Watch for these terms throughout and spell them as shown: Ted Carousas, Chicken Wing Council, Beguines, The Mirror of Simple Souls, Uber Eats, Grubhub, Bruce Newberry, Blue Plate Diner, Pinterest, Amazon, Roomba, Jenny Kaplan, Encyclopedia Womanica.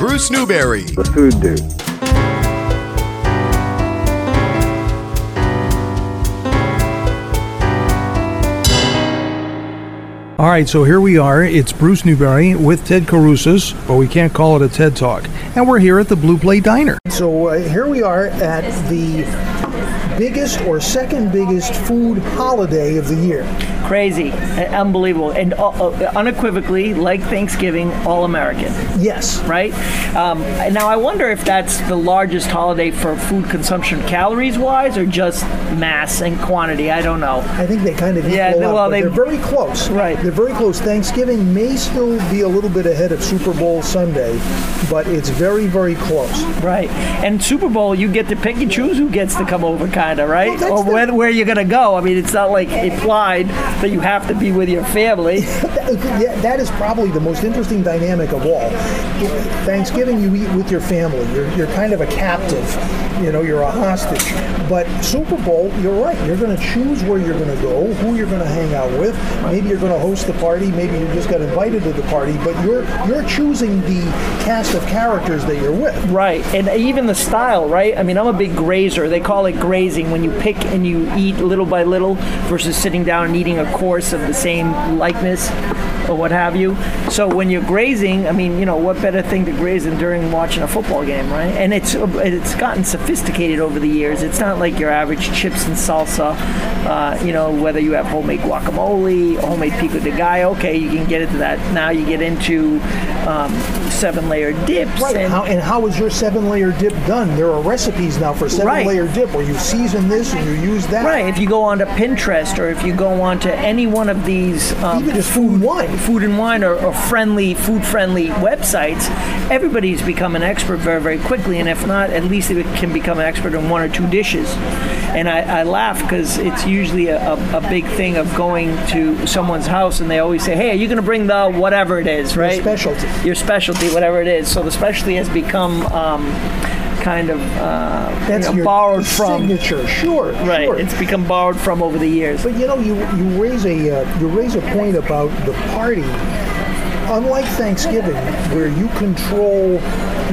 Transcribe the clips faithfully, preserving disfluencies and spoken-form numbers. Bruce Newberry. The food dude. All right, so here we are. It's Bruce Newberry with Ted Carousas, but we can't call it a TED Talk. And we're here at the Blue Plate Diner. So uh, here we are at the biggest or second biggest food holiday of the year. Crazy, unbelievable, and unequivocally, like Thanksgiving, all American. Yes. Right? Um, now, I wonder if that's the largest holiday for food consumption calories-wise, or just mass and quantity. I don't know. I think they kind of equal yeah, well, up, they, they're very close. Right. They're very close. Thanksgiving may still be a little bit ahead of Super Bowl Sunday, but it's very, very close. Right. And Super Bowl, you get to pick and choose who gets to come over, kind of, right? Well, or the, where, where you're going to go. I mean, it's not like implied that you have to be with your family. that, that is probably the most interesting dynamic of all. Thanksgiving, you eat with your family. You're, you're kind of a captive. You know, you're a hostage. But Super Bowl, you're right. You're going to choose where you're going to go, who you're going to hang out with. Maybe you're going to host the party. Maybe you just got invited to the party. But you're you're choosing the cast of characters that you're with. Right. And even the style, right? I mean, I'm a big grazer. They call it grazing when you pick and you eat little by little versus sitting down and eating a course of the same likeness or what have you. So when you're grazing, I mean, you know, what better thing to graze than during watching a football game, right? And it's it's gotten sophisticated over the years. It's not like your average chips and salsa, uh, you know, whether you have homemade guacamole, homemade pico de gallo, okay, you can get into that. Now you get into um, seven-layer dips. Right, and how, and how is your seven-layer dip done? There are recipes now for seven-layer right. dip where you season this and you use that. Right, if you go on to Pinterest or if you go on to any one of these um, even just food and wine, food and wine, or, or friendly food-friendly websites, everybody's become an expert very, very quickly. And if not, at least they can become an expert in one or two dishes. And I, I laugh because it's usually a, a, a big thing of going to someone's house, and they always say, "Hey, are you going to bring the whatever it is, right? Your specialty, your specialty, whatever it is." So the specialty has become Um, kind of uh, That's you know, your borrowed from signature, sure, right. Sure. It's become borrowed from over the years. But you know, you you raise a uh, you raise a point about the party. Unlike Thanksgiving, where you control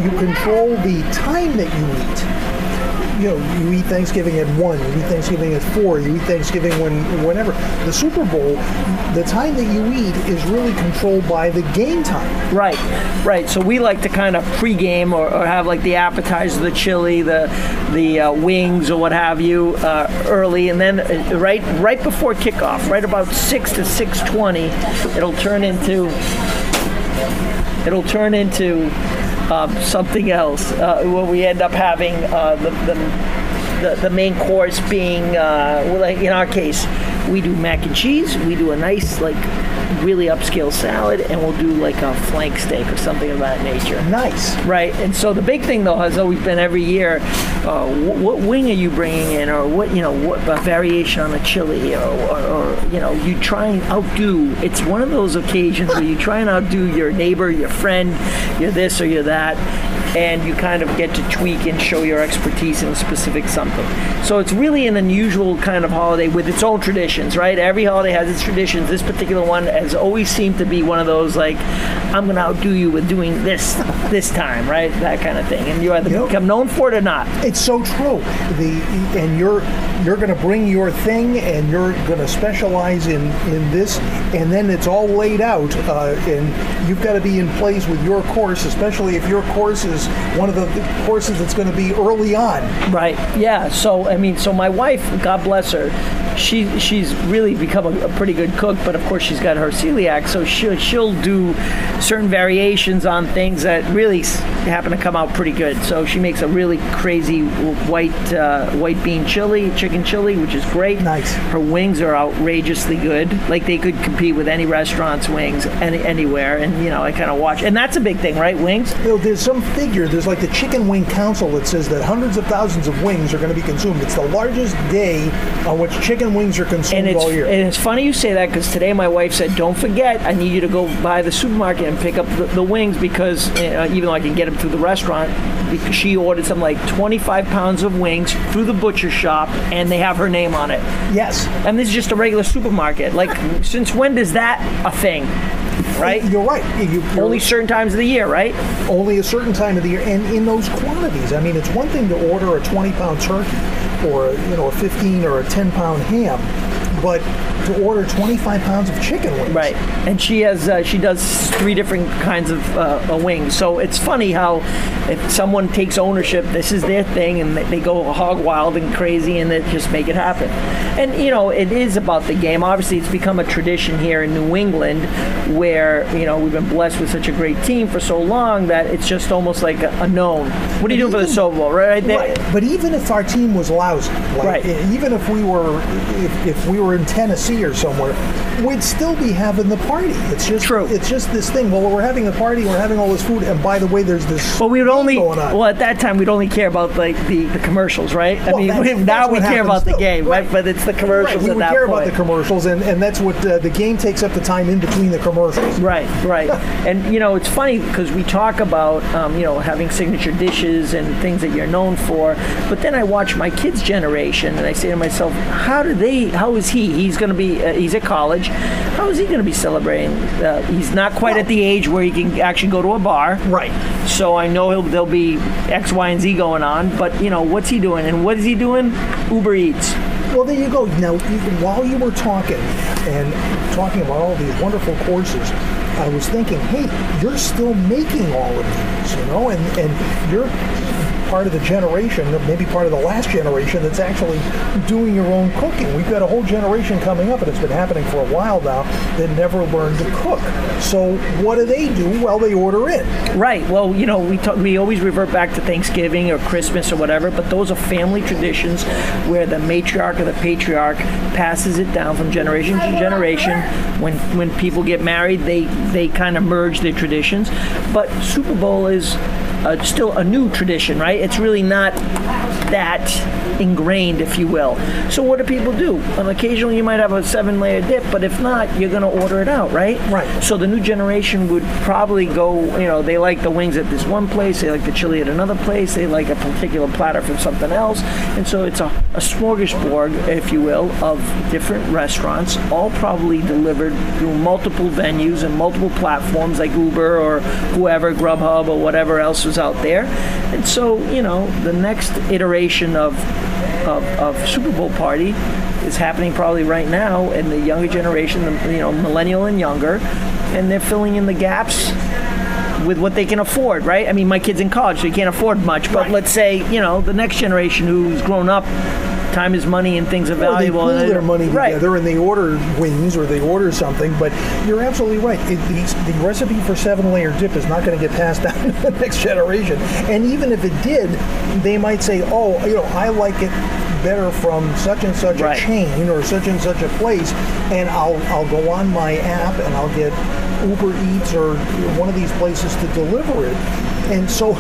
you control the time that you eat. You know, you eat Thanksgiving at one, you eat Thanksgiving at four, you eat Thanksgiving when, whenever. The Super Bowl, the time that you eat is really controlled by the game time. Right, right. So we like to kind of pregame or, or have like the appetizer, the chili, the the uh, wings or what have you uh, early. And then uh, right right before kickoff, right about six to six twenty, it'll turn into, it'll turn into, Uh, something else, uh, where we end up having uh, the, the, the the main course being, uh, like in our case, we do mac and cheese, we do a nice, like, really upscale salad, and we'll do like a flank steak or something of that nature. Nice. Right, and so the big thing, though, has always been every year, uh, wh- what wing are you bringing in, or what, you know, what a variation on a chili, or, or, or, you know, you try and outdo. It's one of those occasions where you try and outdo your neighbor, your friend, you're this or you're that, and you kind of get to tweak and show your expertise in a specific something. So it's really an unusual kind of holiday with its own traditions, right? Every holiday has its traditions. This particular one has always seemed to be one of those, like, I'm going to outdo you with doing this this time, right? That kind of thing. And you either you know, become known for it or not. It's so true. The And you're you're going to bring your thing, and you're going to specialize in, in this, and then it's all laid out, uh, and you've got to be in place with your course, especially if your course is one of the courses that's going to be early on. Right, yeah. So, I mean, so my wife, God bless her, she she's really become a, a pretty good cook, but of course she's got her celiac, so she'll, she'll do certain variations on things that really happen to come out pretty good. So she makes a really crazy white uh, white bean chili, chicken chili, which is great. Nice. Her wings are outrageously good. Like, they could compete with any restaurant's wings any, anywhere, and, you know, I kind of watch. And that's a big thing, right, wings? You know, there's some figure, there's like the Chicken Wing Council that says that hundreds of thousands of wings are going to be consumed. It's the largest day on which chicken wings are consumed all year. And it's funny you say that, because today my wife said, don't forget, I need you to go by the supermarket and pick up the, the wings, because uh, even though I can get them through the restaurant, because she ordered something like twenty-five pounds of wings through the butcher shop, and they have her name on it. Yes. And this is just a regular supermarket. Like, since when does that a thing? right? You're right. You're, you're Only certain times of the year, right? Only a certain time of the year, and in those quantities. I mean, it's one thing to order a twenty-pound turkey or, you know, a fifteen or a ten-pound ham, but to order twenty-five pounds of chicken wings. Right, and she has uh, she does three different kinds of uh, wings. So it's funny how if someone takes ownership, this is their thing, and they go hog wild and crazy, and they just make it happen. And you know, it is about the game. Obviously, it's become a tradition here in New England, where you know we've been blessed with such a great team for so long that it's just almost like a, a known. What do you do for the Super Bowl, right? Right. But even if our team was lousy, like, right? Even if we were, if, if we were in Tennessee or somewhere, we'd still be having the party. It's just True. It's just this thing. Well, we're having a party, we're having all this food, and by the way, there's this. Well, we would only going on. Well, at that time, we'd only care about like the, the commercials, right? I well, mean, that's, now that's we care about still. the game, right? right? But it's the commercials right. at that point. We would care about the commercials, and, and that's what uh, the game takes up the time in between the commercials. Right, right. And you know, it's funny because we talk about um, you know having signature dishes and things that you're known for, but then I watch my kids' generation, and I say to myself, how do they? How is he? He's going to be. Uh, he's at college. How is he going to be celebrating? Uh, he's not quite well, at the age where he can actually go to a bar. Right. So I know he'll, there'll be X, Y, and Z going on. But, you know, what's he doing? And what is he doing? Uber Eats. Well, there you go. Now, while you were talking and talking about all these wonderful courses, I was thinking, hey, you're still making all of these, you know, and, and you're part of the generation, maybe part of the last generation, that's actually doing your own cooking. We've got a whole generation coming up, and it's been happening for a while now, that never learned to cook. So what do they do? Well, they order in. Right. Well, you know, we, talk, we always revert back to Thanksgiving or Christmas or whatever, but those are family traditions where the matriarch or the patriarch passes it down from generation to generation. When when people get married, they, they kind of merge their traditions. But Super Bowl is Uh, still a new tradition, right? It's really not that ingrained, if you will. So what do people do? Well, occasionally you might have a seven-layer dip, but if not, you're going to order it out, right? Right. So the new generation would probably go, you know, they like the wings at this one place, they like the chili at another place, they like a particular platter from something else, and so it's a, a smorgasbord, if you will, of different restaurants, all probably delivered through multiple venues and multiple platforms like Uber or whoever, Grubhub or whatever else was out there. And so, you know, the next iteration of, of of Super Bowl party is happening probably right now in the younger generation, the, you know, millennial and younger, and they're filling in the gaps with what they can afford, right? I mean, my kid's in college, so he can't afford much, but right. Let's say, you know, the next generation who's grown up, time is money and things are valuable. Well, they pool their money together, right. And they order wings or they order something, but you're absolutely right. It, the, the recipe for seven-layer dip is not going to get passed down to the next generation. And even if it did, they might say, oh, you know, I like it better from such and such right. a chain or such and such a place, and I'll I'll go on my app and I'll get Uber Eats or one of these places to deliver it. And so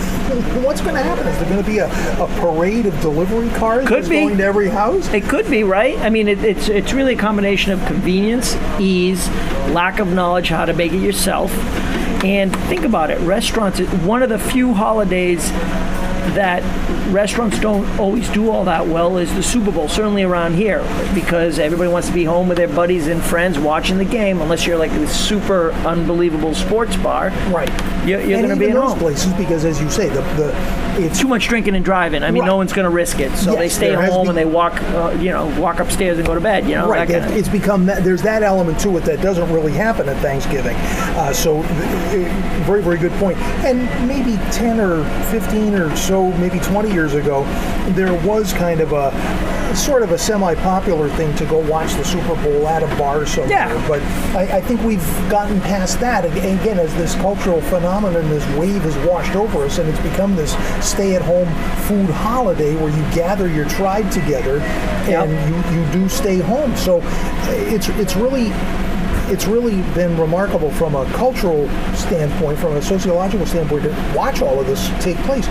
what's going to happen? Is there going to be a, a parade of delivery cars could be. going to every house? It could be, right? I mean, it, it's it's really a combination of convenience, ease, lack of knowledge how to make it yourself. And think about it. Restaurants, one of the few holidays that restaurants don't always do all that well is the Super Bowl, certainly around here, because everybody wants to be home with their buddies and friends watching the game, unless you're like this super unbelievable sports bar. Right. You're, you're going to be at home. And even those places, because as you say, the, the it's too much drinking and driving. I mean, right. No one's going to risk it, so yes, they stay home been, and they walk, uh, you know, walk upstairs and go to bed. You know, right. That kind of it's become that, there's that element to it that doesn't really happen at Thanksgiving. Uh, so, very, very good point. And maybe ten or fifteen or so. Maybe twenty years ago, there was kind of a sort of a semi-popular thing to go watch the Super Bowl at a bar somewhere. Yeah. But I, I think we've gotten past that. And again, as this cultural phenomenon, this wave has washed over us, and it's become this stay-at-home food holiday where you gather your tribe together and yep. you, you do stay home. So it's it's really... It's really been remarkable from a cultural standpoint, from a sociological standpoint, to watch all of this take place.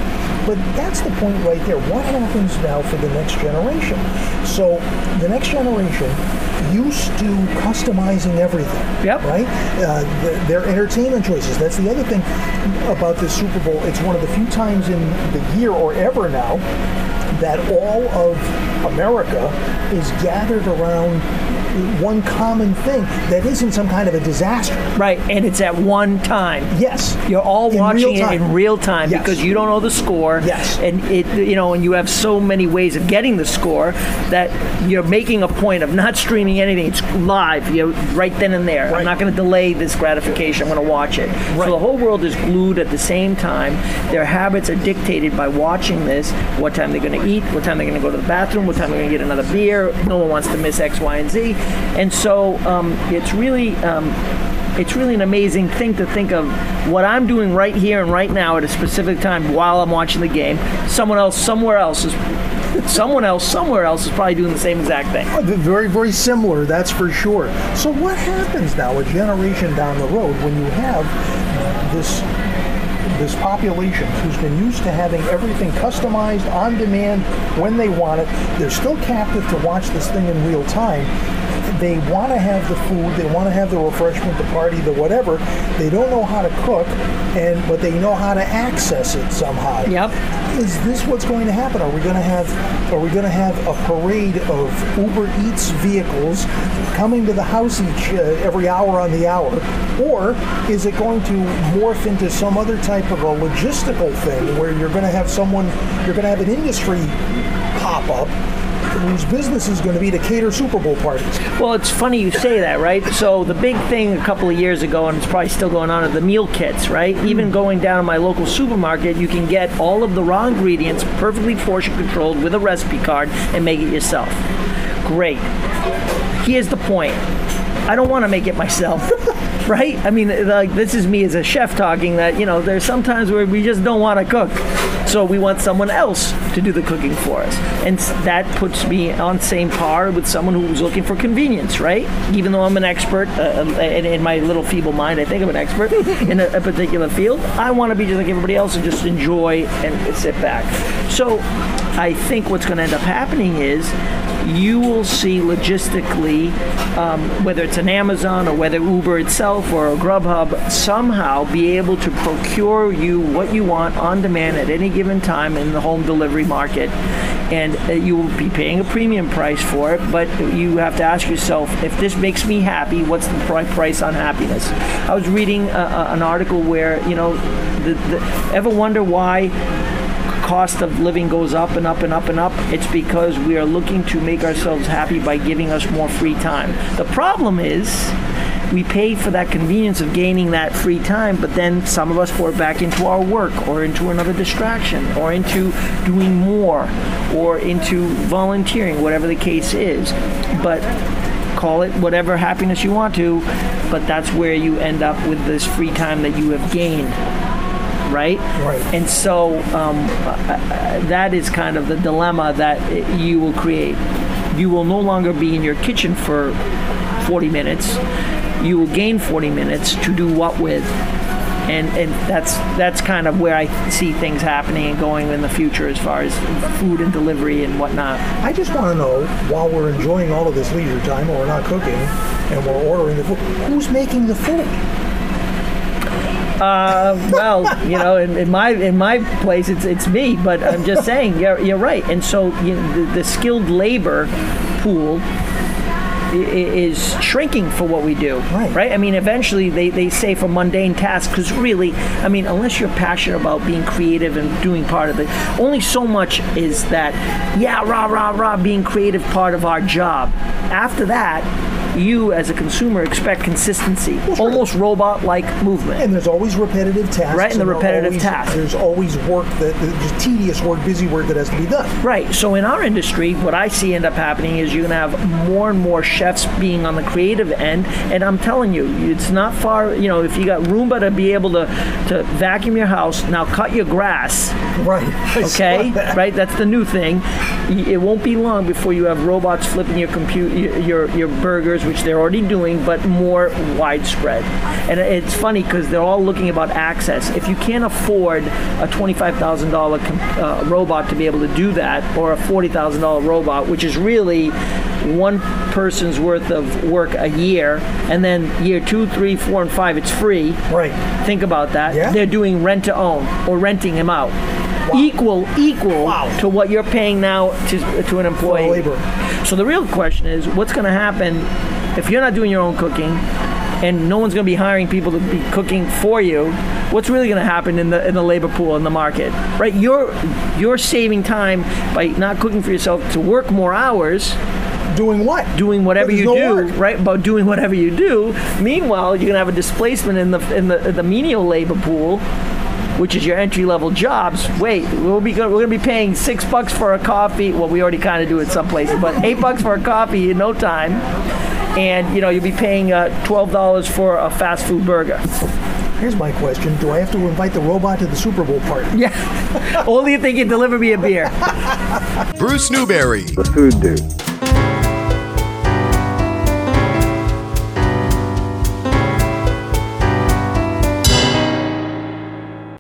But that's the point right there. What happens now for the next generation? So the next generation, used to customizing everything, yep. right? Uh, the, their entertainment choices. That's the other thing about this Super Bowl. It's one of the few times in the year or ever now that all of America is gathered around one common thing that isn't some kind of a disaster. Right, and it's at one time. Yes. You're all in watching it in real time yes. because you don't know the score. Yes. And it, you know, and you have so many ways of getting the score that you're making a point of not streaming anything. It's live, you know, right then and there. Right. I'm not going to delay this gratification. I'm going to watch it. Right. So the whole world is glued at the same time. Their habits are dictated by watching this, what time they're going to eat, what time they're going to go to the bathroom, what time they're going to get another beer. No one wants to miss X, Y, and Z. And so um, it's really... Um, It's really an amazing thing to think of what I'm doing right here and right now at a specific time while I'm watching the game. Someone else somewhere else is someone else somewhere else is probably doing the same exact thing. Oh, very, very similar, that's for sure. So what happens now a generation down the road when you have this this population who's been used to having everything customized, on demand, when they want it? They're still captive to watch this thing in real time. They want to have the food, they want to have the refreshment, the party, the whatever. They don't know how to cook, and but they know how to access it somehow. Yep. Is this what's going to happen? Are we going to have are we going to have a parade of Uber Eats vehicles coming to the house each uh, every hour on the hour? Or is it going to morph into some other type of a logistical thing where you're going to have someone, you're going to have an industry pop up whose business is going to be to cater Super Bowl parties? Well, it's funny you say that, right? So the big thing a couple of years ago, and it's probably still going on, are the meal kits, right? Mm-hmm. Even going down to my local supermarket, you can get all of the raw ingredients perfectly portion controlled with a recipe card and make it yourself. Great. Here's the point. I don't want to make it myself. Right? I mean, like, this is me as a chef talking that, you know, there's sometimes where we just don't want to cook. So we want someone else to do the cooking for us. And that puts me on same par with someone who's looking for convenience, right? Even though I'm an expert, uh, in, in my little feeble mind, I think I'm an expert in a, a particular field. I want to be just like everybody else and just enjoy and sit back. So I think what's going to end up happening is you will see logistically, um, whether it's an Amazon or whether Uber itself or a Grubhub, somehow be able to procure you what you want on demand at any given time in the home delivery market. And uh, you will be paying a premium price for it, but you have to ask yourself, if this makes me happy, what's the pri- price on happiness? I was reading uh, uh, an article where, you know, the, the, ever wonder why cost of living goes up and up and up and up? It's because we are looking to make ourselves happy by giving us more free time. The problem is we pay for that convenience of gaining that free time, but then some of us pour back into our work or into another distraction or into doing more or into volunteering, whatever the case is. But call it whatever happiness you want to, but that's where you end up with this free time that you have gained. Right? Right. And so um, uh, that is kind of the dilemma that it, you will create. You will no longer be in your kitchen for forty minutes. You will gain forty minutes to do what with. And and that's that's kind of where I see things happening and going in the future as far as food and delivery and whatnot. I just want to know, while we're enjoying all of this leisure time or we're not cooking and we're ordering the food, who's making the food? Uh, well, you know, in, in my in my place, it's it's me. But I'm just saying, you're you're right. And so you know, the, the skilled labor pool is shrinking for what we do, right? right? I mean, eventually they, they say for mundane tasks, because really, I mean, unless you're passionate about being creative and doing part of it, only so much is that, yeah, rah, rah, rah, being creative part of our job. After that, you as a consumer expect consistency, well, sure. almost robot-like movement. And there's always repetitive tasks. Right, and the and repetitive always, tasks. There's always work, that, the tedious work, busy work that has to be done. Right, so in our industry, what I see end up happening is you're going to have more and more chefs being on the creative end, and I'm telling you, it's not far, you know, if you got Roomba to be able to, to vacuum your house, now cut your grass. Right. Okay, that. Right, that's the new thing. It won't be long before you have robots flipping your computer, your, your burgers, which they're already doing, but more widespread. And it's funny because they're all looking about access. If you can't afford a twenty-five thousand dollars com- uh, robot to be able to do that, or a forty thousand dollars robot, which is really one person's worth of work a year, and then year two, three, four, and five, it's free. Right. Think about that. Yeah. They're doing rent to own or renting them out. wow. equal equal wow. to what you're paying now to, to an employee. Labor. So the real question is, what's going to happen if you're not doing your own cooking, and no one's going to be hiring people to be cooking for you? What's really going to happen in the in the labor pool in the market, right? You're you're saving time by not cooking for yourself to work more hours. Doing what? Doing whatever you no do, work. right? About doing whatever you do. Meanwhile, you're gonna have a displacement in the in the, the menial labor pool, which is your entry level jobs. Wait, we'll be we're gonna be paying six bucks for a coffee. Well, we already kind of do it some places, but eight bucks for a coffee in no time, and you know you'll be paying uh, twelve dollars for a fast food burger. Here's my question. Do I have to invite the robot to the Super Bowl party? Yeah. Only if they can deliver me a beer. Bruce Newberry, the food dude.